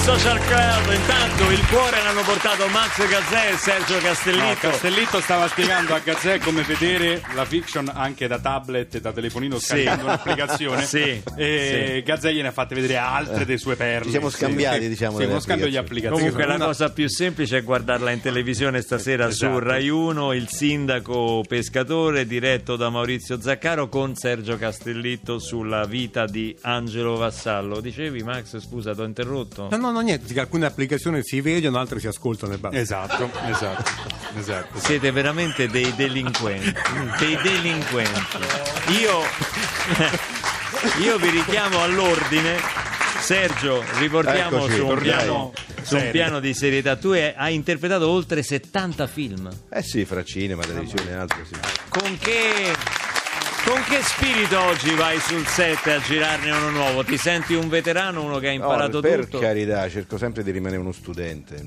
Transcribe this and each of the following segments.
Social Club, intanto il cuore l'hanno portato Max Gazzè e Sergio Castellitto. No, Castellitto stava spiegando a Gazzè come vedere la fiction anche da tablet e da telefonino, scaricando un'applicazione. Sì. Gazzè gliene ha fatte vedere altre dei sue perle. Ci siamo scambiati, diciamo. Siamo scambiati applicazioni. Comunque la cosa più semplice è guardarla in televisione stasera, esatto, su Rai 1, Il Sindaco Pescatore, diretto da Maurizio Zaccaro con Sergio Castellitto sulla vita di Angelo Vassallo. Dicevi, Max, scusa, ti ho interrotto? No. Niente, alcune applicazioni si vedono, altre si ascoltano e basta. Esatto. Siete veramente dei delinquenti. Io vi richiamo all'ordine. Sergio, riportiamo su un piano di serietà. Tu hai interpretato oltre 70 film. Sì, fra cinema, televisione e altro, sì. Con che spirito oggi vai sul set a girarne uno nuovo? Ti senti un veterano, uno che ha imparato tutto? Per carità, cerco sempre di rimanere uno studente.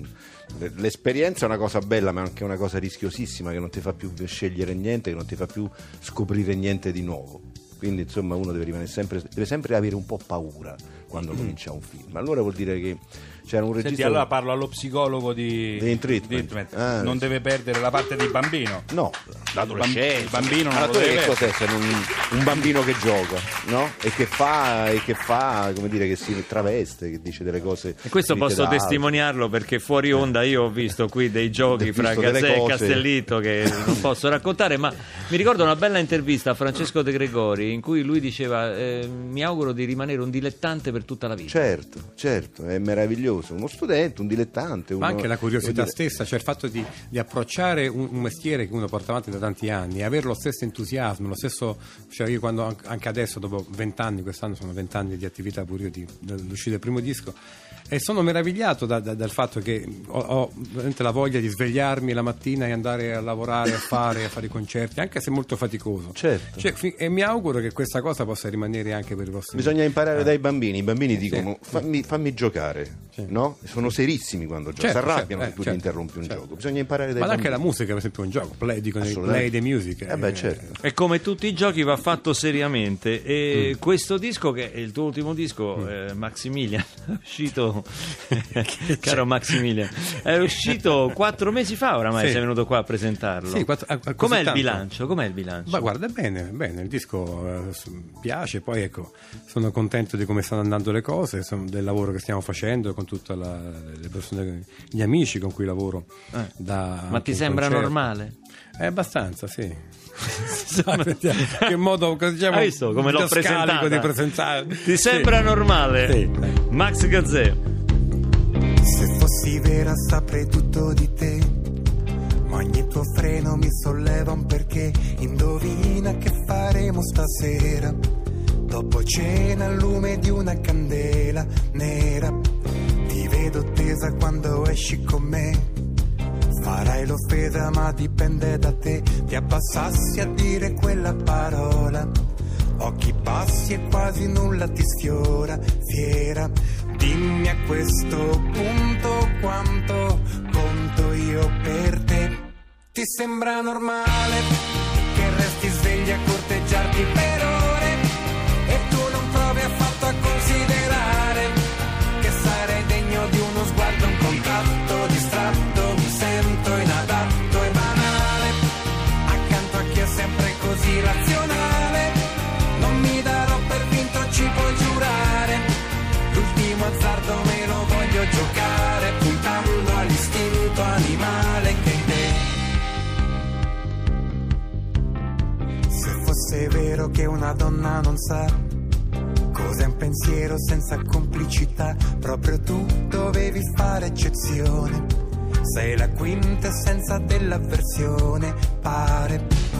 L'esperienza è una cosa bella, ma anche una cosa rischiosissima, che non ti fa più scegliere niente, che non ti fa più scoprire niente di nuovo. Quindi insomma uno deve rimanere sempre, deve sempre avere un po' paura quando comincia un film. Allora vuol dire che c'era un regista. Senti, allora parlo allo psicologo di treatment. Non deve perdere la parte del bambino. No, l'adolescente. Il bambino non lo deve perdere. Che cos'è un bambino che gioca, no? E che fa, come dire, che si traveste, che dice delle cose. E questo posso testimoniarlo, perché fuori onda io ho visto qui dei giochi fra Gazzè e Castellitto che non posso raccontare, ma mi ricordo una bella intervista a Francesco De Gregori in cui lui diceva mi auguro di rimanere un dilettante per tutta la vita. Certo, è meraviglioso. Uno studente, un dilettante, ma anche la curiosità stessa, cioè il fatto di approcciare un mestiere che uno porta avanti da tanti anni e avere lo stesso entusiasmo, lo stesso, cioè io quando, anche adesso dopo 20 anni, quest'anno sono 20 anni di attività pure io dall'uscita del primo disco, e sono meravigliato dal fatto che ho veramente la voglia di svegliarmi la mattina e andare a lavorare, a fare concerti, anche se molto faticoso, certo, cioè, e mi auguro che questa cosa possa rimanere anche per i vostri. Bisogna imparare dai bambini. I bambini dicono fammi giocare, sì, no? Sono serissimi quando giocano, certo, si arrabbiano, se tu li interrompi un gioco. Bisogna imparare dai bambini. Ma anche la musica, per esempio, è un gioco, play the music, certo. E come tutti i giochi va fatto seriamente, e questo disco, che è il tuo ultimo disco, Maximilian, è uscito caro Maximilian, è uscito 4 mesi fa oramai, sì. Sei venuto qua a presentarlo, sì, com'è il bilancio? Ma guarda, bene, il disco piace, poi ecco, sono contento di come stanno andando le cose, del lavoro che stiamo facendo con tutte le persone, gli amici con cui lavoro Ma ti sembra normale? Abbastanza, sì. Che modo, diciamo, visto come l'ho presentato di presentare. Ti sembra normale? Sì. Max Gazzè. Se fossi vera saprei tutto di te, ma ogni tuo freno mi solleva un perché. Indovina che faremo stasera, dopo cena al lume di una candela nera. Ti vedo tesa quando esci con me, farai l'offesa ma dipende da te. Ti abbassassi a dire quella parola, occhi bassi e quasi nulla ti sfiora, fiera. Dimmi a questo punto quanto conto io per te. Ti sembra normale che resti svegli a corteggiarti per ore, e tu non provi affatto a considerare che sarei degno di uno sguardo, un contatto distratto. Inadatto e banale, accanto a chi è sempre così razionale, non mi darò per vinto, ci puoi giurare, l'ultimo azzardo me lo voglio giocare, puntando all'istinto animale che in te. Se fosse vero che una donna non sa cos'è un pensiero senza complicità, proprio tu dovevi fare eccezione, sei la quintessenza dell'avversione, pare.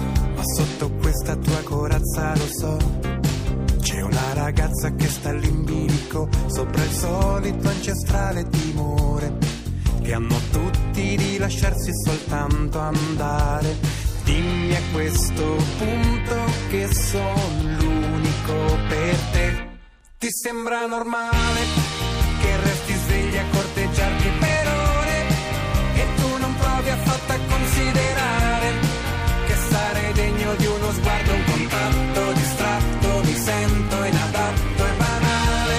sotto questa tua corazza, lo so. C'è una ragazza che sta lì in bilico sopra il solito ancestrale timore che hanno tutti di lasciarsi soltanto andare. Dimmi a questo punto che sono l'unico per te. Ti sembra normale che resti svegli a corteggiarti per ore e tu non provi affatto a considerare che sarei degno di uno sguardo, un contatto distratto? Mi sento inadatto e banale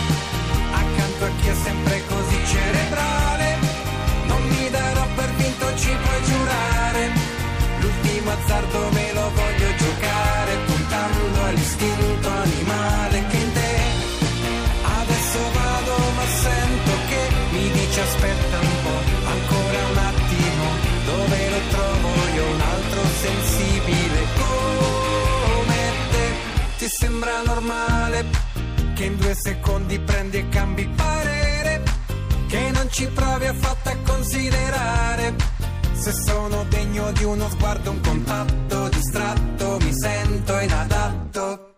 accanto a chi è sempre così cerebrale. Non mi darò per vinto, ci puoi giurare, l'ultimo azzardo me lo voglio giocare puntando all'istinto animale che in te. Aspetta un po', ancora un attimo, dove lo trovo io un altro sensibile come te? Ti sembra normale che in 2 secondi prendi e cambi parere, che non ci provi affatto a considerare se sono degno di uno sguardo, un contatto distratto? Mi sento inadatto.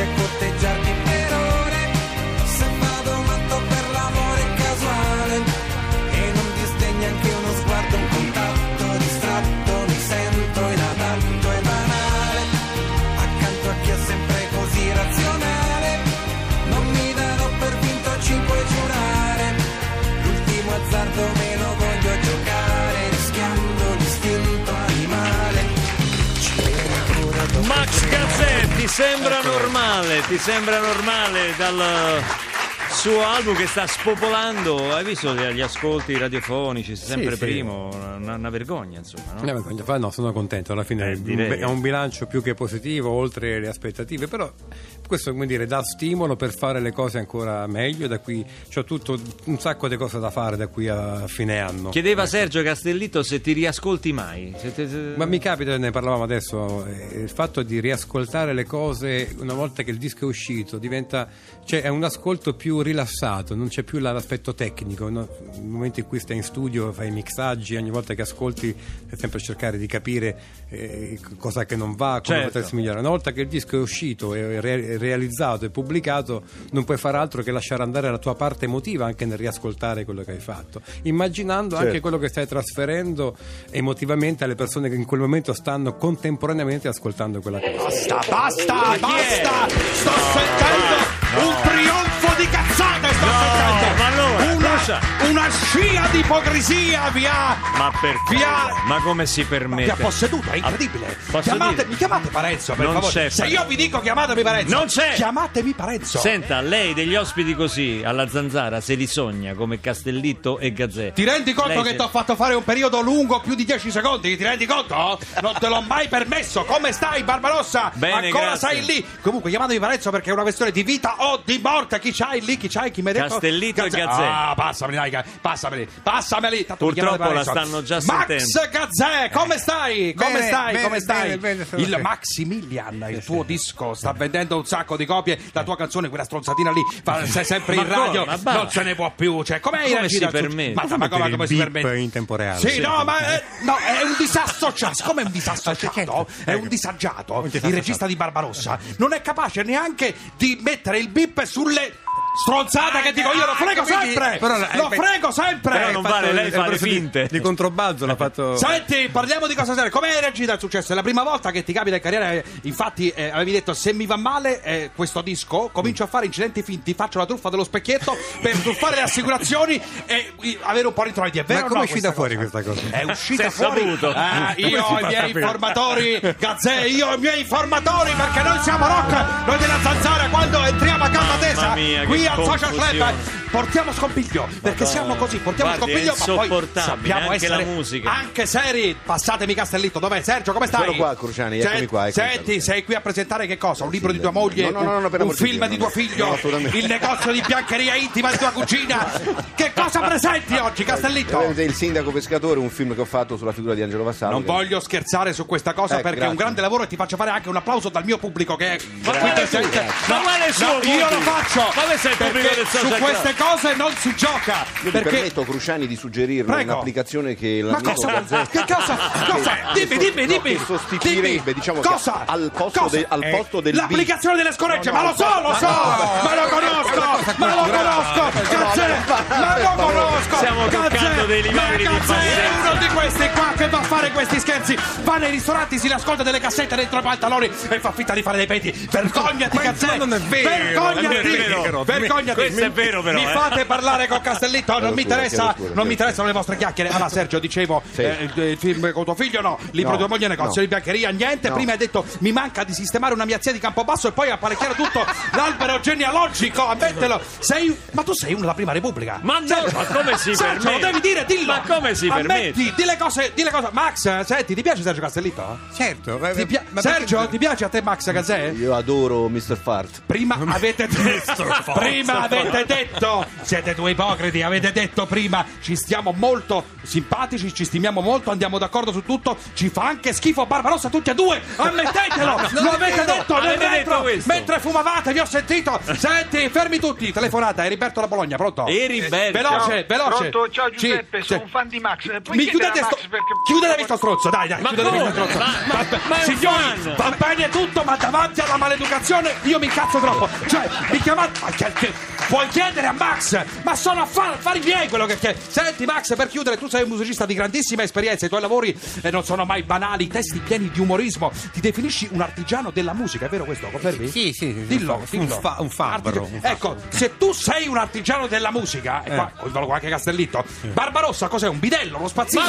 A corteggiarti per ore, se vado matto per l'amore casuale e non disdegni anche uno sguardo, un contatto distratto? Mi sento inadatto e banale accanto a chi è sempre così razionale. Non mi darò per vinto, ci puoi giurare, l'ultimo azzardo me lo voglio giocare rischiando l'istinto animale. Max Gazzè, ti sembra normale? Ti sembra normale dal suo album che sta spopolando, hai visto gli ascolti radiofonici, sempre sì, primo, sì. Una vergogna, insomma, no? Una vergogna, ma no, sono contento, alla fine è un bilancio più che positivo, oltre le aspettative, però questo, come dire, dà stimolo per fare le cose ancora meglio, da qui c'ho tutto un sacco di cose da fare da qui a fine anno. Chiedeva Sergio Castellitto se ti riascolti mai. Ma mi capita, ne parlavamo adesso, il fatto di riascoltare le cose una volta che il disco è uscito diventa, cioè è un ascolto più rilassato, non c'è più l'aspetto tecnico, no? Nel momento in cui stai in studio fai i mixaggi, ogni volta che ascolti per sempre cercare di capire cosa che non va, come potresti migliorare. Una volta che il disco è uscito, è realizzato e pubblicato, non puoi fare altro che lasciare andare la tua parte emotiva anche nel riascoltare quello che hai fatto, immaginando anche quello che stai trasferendo emotivamente alle persone che in quel momento stanno contemporaneamente ascoltando quella cosa. Basta sto sentendo un trionfo di cazzate, sto sentendo, ma allora, una scia di ipocrisia ma come si permette, vi ha posseduto, è incredibile. Chiamate Parenzo, per favore. Se io vi dico chiamatemi Parenzo, non c'è, chiamatemi Parenzo. Senta, lei degli ospiti così alla zanzara se li sogna come Castellitto e Gazzè. Ti rendi conto che ti ho fatto fare un periodo lungo più di 10 secondi? Ti rendi conto? Non te l'ho mai permesso. Come stai, Barbarossa? Bene, ancora grazie. Sei lì? Comunque chiamatemi Parenzo perché è una questione di vita o di morte. Chi c'hai lì? Chi c'hai? Chi mi ha detto Castellitto e Gazzè? Ah, passameli. Purtroppo la stanno già sentendo. Max Gazzè, come stai? Bene, il Maximilian, il tuo disco sta vendendo un sacco di copie, la tua canzone, quella stronzatina lì, sei sempre in radio, non se ne può più, cioè come si permette? Come si permette? In tempo reale. Sì, no, è un disassociato, come un disassociato, è un disagiato, il regista di Barbarossa non è capace neanche di mettere il bip sulle stronzata che dico io, lo frego sempre, però, lo frego sempre. Però non vale lei fare finte di controbalzo, l'ha fatto. Senti, parliamo di cosa seria. Come hai reagito al successo? È la prima volta che ti capita in carriera. Infatti avevi detto, se mi va male questo disco comincio a fare incidenti finti, faccio la truffa dello specchietto per truffare le assicurazioni e avere un po' di introiti. È vero? Ma come è uscita fuori questa cosa? È uscita fuori. Io e i miei informatori, Gazzè, io e i miei informatori, perché noi siamo rock, noi della zanzara, quando entriamo a casa tesa qui al Sasha Shleba portiamo scompiglio, perché siamo così, portiamo scompiglio, ma poi sappiamo anche essere la musica, anche seri. Passatemi Castellitto, dov'è Sergio, come stai? Sono qua, Cruciani, eccomi qua. Senti, sei qui a presentare che cosa? Un libro di tua moglie, un film di tuo figlio, il negozio di biancheria intima di tua cugina. Che cosa presenti oggi, Castellitto? Il sindaco pescatore, un film che ho fatto sulla figura di Angelo Vassallo. Non voglio scherzare su questa cosa, perché grazie, è un grande lavoro, e ti faccio fare anche un applauso dal mio pubblico che è io lo faccio. Ma lei sei il pubblico del Social Club. Su queste cose non si gioca. Io perché... ti permetto, Cruciani, di suggerirle un'applicazione che la che cosa? Dimmi. Che sostituirebbe, diciamo, cosa? Al posto del l'applicazione delle scorregge, ma lo conosco. Stiamo toccando dei livelli di uno di questi qua che va a fare questi scherzi. Va nei ristoranti, si nasconde delle cassette dentro i pantaloni e fa finta di fare dei peti. Vergognati, Gazzè. Non è vero. Vergognati. Questo è vero, però. Mi fate parlare con Castellitto, non mi interessa, non mi interessano le vostre chiacchiere. Allora, Sergio, dicevo, il film con tuo figlio no, libro di tua moglie, negozio di biancheria, niente. Prima hai detto mi manca di sistemare una mia zia di Campobasso e poi apparecchiare tutto l'albero genealogico, ammettelo. Ma tu sei uno della Prima Repubblica. Ma no, ma come si permette? Sergio, lo devi dire, dillo. Ma come si permette? Dile cose. Max, senti, ti piace Sergio Castellitto? Certo. Sergio, ti piace a te Max Gazzè? Io adoro Mr. Fart. Prima avete detto, siete due ipocriti, avete detto prima ci stiamo molto simpatici, ci stimiamo molto, andiamo d'accordo su tutto, ci fa anche schifo Barbarossa tutti e due, ammettetelo. Lo avete detto mentre fumavate, vi ho sentito. Senti, fermi tutti, telefonata, Eriberto da Bologna, pronto? Eriberto. Veloce. Pronto, ciao Giuseppe, sono un fan di Max. Mi chiudete questo strozzo, dai, chiudete questo strozzo. Ma signori, va bene tutto, ma davanti alla maleducazione io mi incazzo troppo. Cioè, mi chiamate, puoi chiedere a Max, ma sono affari miei quello che chiedi. Senti Max, per chiudere, tu sei un musicista di grandissima esperienza, i tuoi lavori non sono mai banali, testi pieni di umorismo, ti definisci un artigiano della musica, è vero questo? Confermi? Sì. Dillo. Un fabbro. Ecco, se tu sei un artigiano della musica, qua anche Castellitto, Barbarossa cos'è? Un bidello, uno spazzino,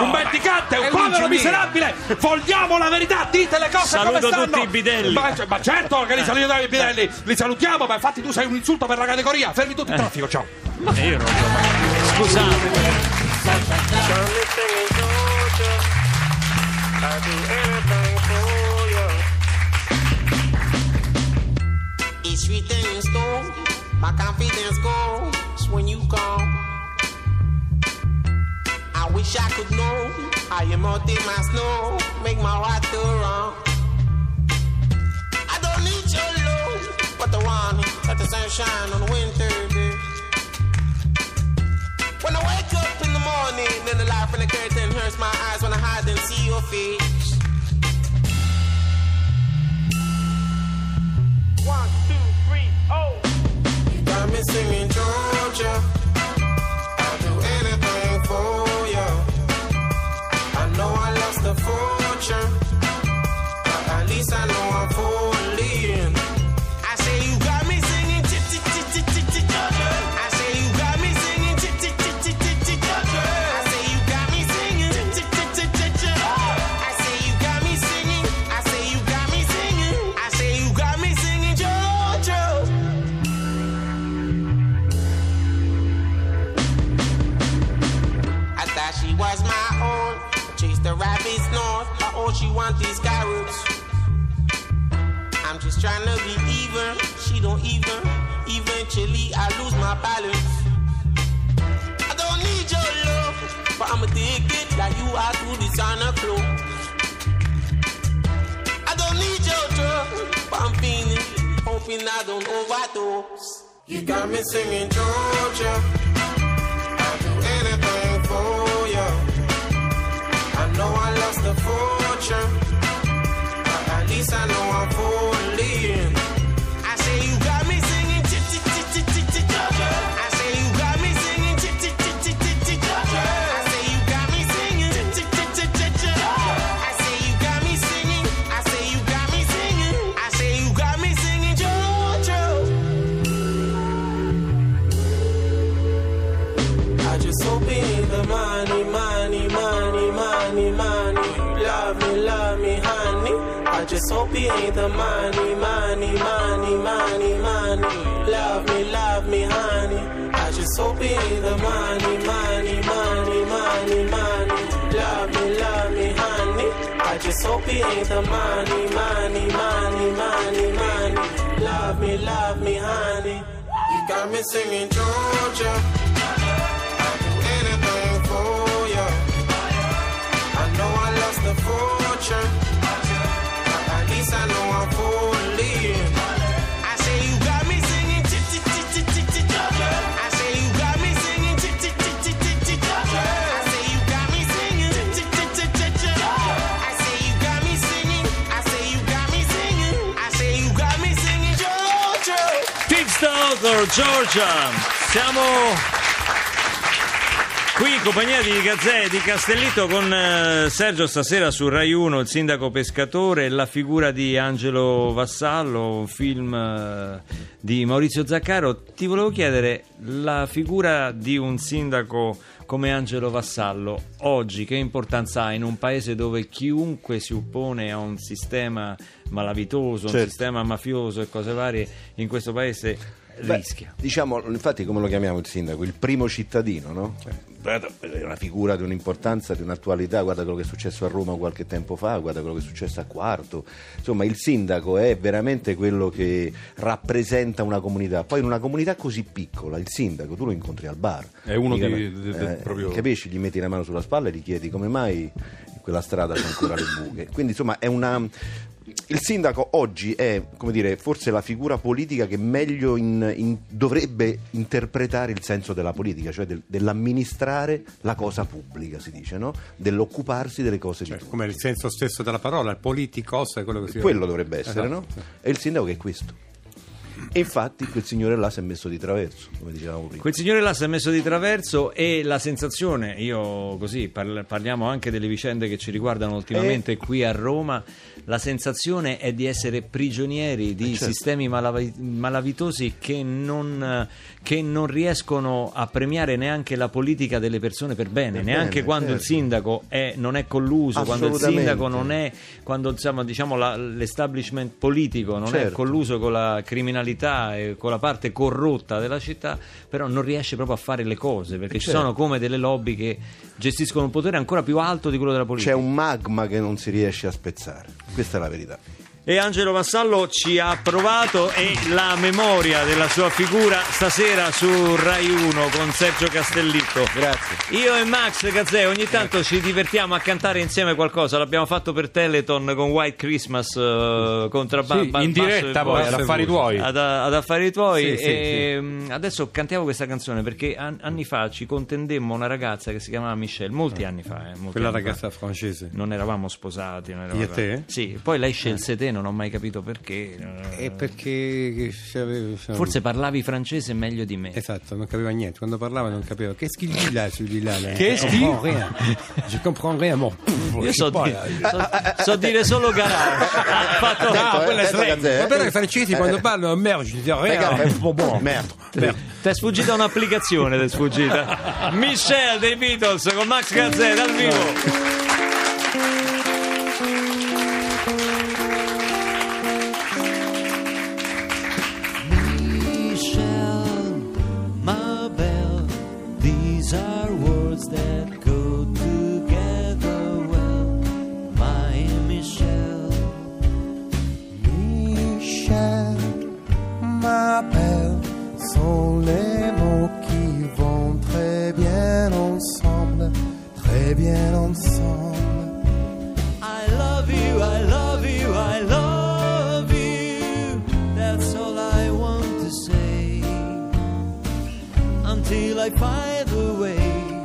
un mendicante, un povero miserabile. Vogliamo la verità, dite le cose. Saluto come stanno tutti i bidelli. Ma certo che li salutiamo i bidelli, li salutiamo, ma infatti tu sei un insulto per la categoria. Fermi tutto il traffico, ciao. Io non so. Scusate. My confidence goes when you come. I wish I could know how you melted my snow, make my heart go wrong. I don't need your love, but the warning that the sunshine on a winter day. When I wake up in the morning, then the light from the curtain hurts my eyes when I hide and see your face. 1, 2, 3, oh. Got me singing Georgia, I'll do anything for you. I know I lost the fortune, but at least I know I'm falling. I say you got me singing Georgia. I say you got me singing Georgia. I say you got me singing Georgia. I say you got me singing. I say you got me singing. I say you got me singing Georgia. She was my own, chase the rabbits north, but all she wants is carrots. I'm just trying to be even, she don't even, eventually I lose my balance. I don't need your love, but I'm addicted like you are to designer clothes. I don't need your drug, but I'm feeling, hoping I don't overdose. You got me singing Georgia, I'll do anything for you. I know I lost the fortune, but at least I know I'm falling. I say you got me singing Georgia. I say you got me singing Georgia. I say you got me singing Georgia. I say you got me singing. I say you got me singing. I say you got me singing Georgia. I just hope in the money, love me, honey. I just hope it ain't the money, love me, honey. I just hoping the money, money, money, money, money. Love me, honey. I just hoping the money, money, money, money, money. Love me, honey. You got me singing Georgia. I'll do anything for you. I know I lost the fortune, but at least I know I'm fully. Giorgia, siamo qui in compagnia di Gazzè e di Castellitto con Sergio stasera su Rai 1, il sindaco pescatore, la figura di Angelo Vassallo, un film di Maurizio Zaccaro. Ti volevo chiedere la figura di un sindaco come Angelo Vassallo oggi che importanza ha in un paese dove chiunque si oppone a un sistema malavitoso, certo, un sistema mafioso e cose varie in questo paese. Beh, diciamo, infatti, come lo chiamiamo il sindaco? Il primo cittadino, no? È una figura di un'importanza, di un'attualità. Guarda quello che è successo a Roma qualche tempo fa, guarda quello che è successo a Quarto. Insomma, il sindaco è veramente quello che rappresenta una comunità. Poi in una comunità così piccola, il sindaco tu lo incontri al bar, è uno proprio... Capisci, gli metti la mano sulla spalla e gli chiedi come mai in quella strada c'è ancora le buche. Quindi insomma è una... Il sindaco oggi è, come dire, forse la figura politica che meglio dovrebbe interpretare il senso della politica, cioè dell'amministrare la cosa pubblica, si dice, no? Dell'occuparsi delle cose, cioè, di tutti. Come il senso stesso della parola, il politicos è quello che si... Quello dovrebbe essere, esatto, no? Sì. E il sindaco che è questo. E infatti quel signore là si è messo di traverso, come dicevamo prima. Quel signore là si è messo di traverso e la sensazione, io così parliamo anche delle vicende che ci riguardano ultimamente qui a Roma, la sensazione è di essere prigionieri di sistemi malavitosi che non riescono a premiare neanche la politica delle persone per bene, neanche quando il sindaco non è colluso, quando il sindaco non è, quando diciamo l'establishment politico non è colluso con la criminalità e con la parte corrotta della città, però non riesce proprio a fare le cose perché ci sono come delle lobby che gestiscono un potere ancora più alto di quello della politica. C'è un magma che non si riesce a spezzare, questa è la verità. E Angelo Vassallo ci ha provato, e la memoria della sua figura stasera su Rai 1 con Sergio Castellitto. Grazie. Io e Max Gazzè ogni tanto ci divertiamo a cantare insieme qualcosa, l'abbiamo fatto per Telethon con White Christmas contrabbando in diretta poi ad Affari Tuoi. Ad Affari Tuoi sì. Adesso cantiamo questa canzone perché anni fa ci contendemmo una ragazza che si chiamava Michelle, molti anni fa, quella ragazza francese. Non eravamo sposati, io e te? Sì, poi lei scelse te. Non ho mai capito perché. E perché forse parlavi francese meglio di me. Esatto, non capiva niente. Quando parlava non capivo. Qu'est-ce qu'il dit là, celui-là? Qu'est-ce qu'il dit? Je comprends rien. Io so dire solo garage. Va bene che i francesi quando parlano merde, je dis rien. Merde. Ti è sfuggita un'applicazione, ti è sfuggita. Michelle dei Beatles con Max Gazzè dal vivo. Till I find a way,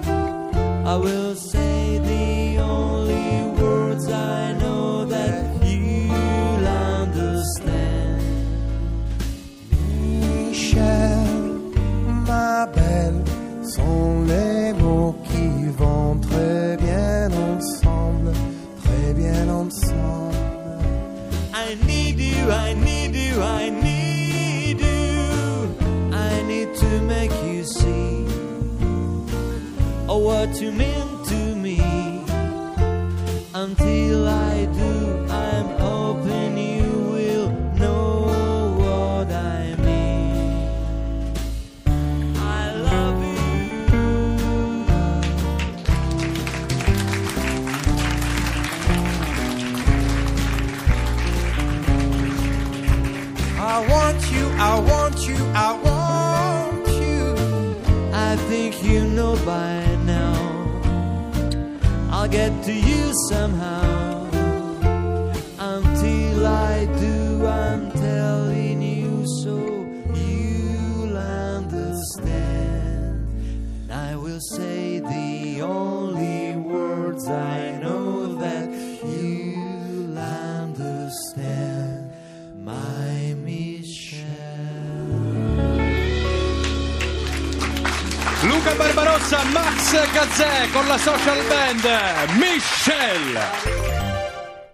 I will say the only words I know that you'll understand. Michelle, ma belle, sont les mots qui vont très bien ensemble, très bien ensemble. I need you, I need you, I need you. I need to make you see, oh, what you mean to me. Until I do, I'm hoping you will know what I mean. I love you know by now I'll get to you somehow. Until I do, I'm telling you so you'll understand. I will say the only words I know that you'll understand, my Michelle. Luca Barbarossa, Max Gazzè con la Social Band, Michelle.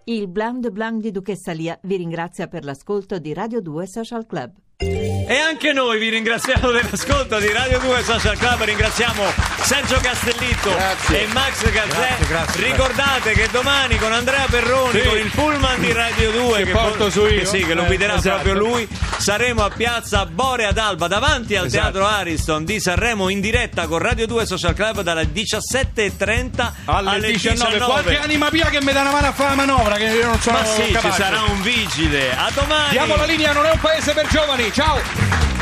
Il Bland Blang di Duchessalia vi ringrazia per l'ascolto di Radio 2 Social Club. E anche noi vi ringraziamo dell'ascolto di Radio 2 Social Club. Ringraziamo Sergio Castellitto, grazie, e Max Gazzè. Ricordate che domani con Andrea Perroni, sì, con il pullman di Radio 2 che porto su io, che, sì, che lo guiderà, esatto, proprio lui, saremo a piazza Bore ad alba davanti al, esatto, Teatro Ariston di Sanremo, in diretta con Radio 2 Social Club dalle 17.30 alle 19. Qualche anima pia che mi dà una mano a fare la manovra, che io non sono capace. Ci sarà un vigile. A domani. Diamo la linea, non è un paese per giovani. Ciao.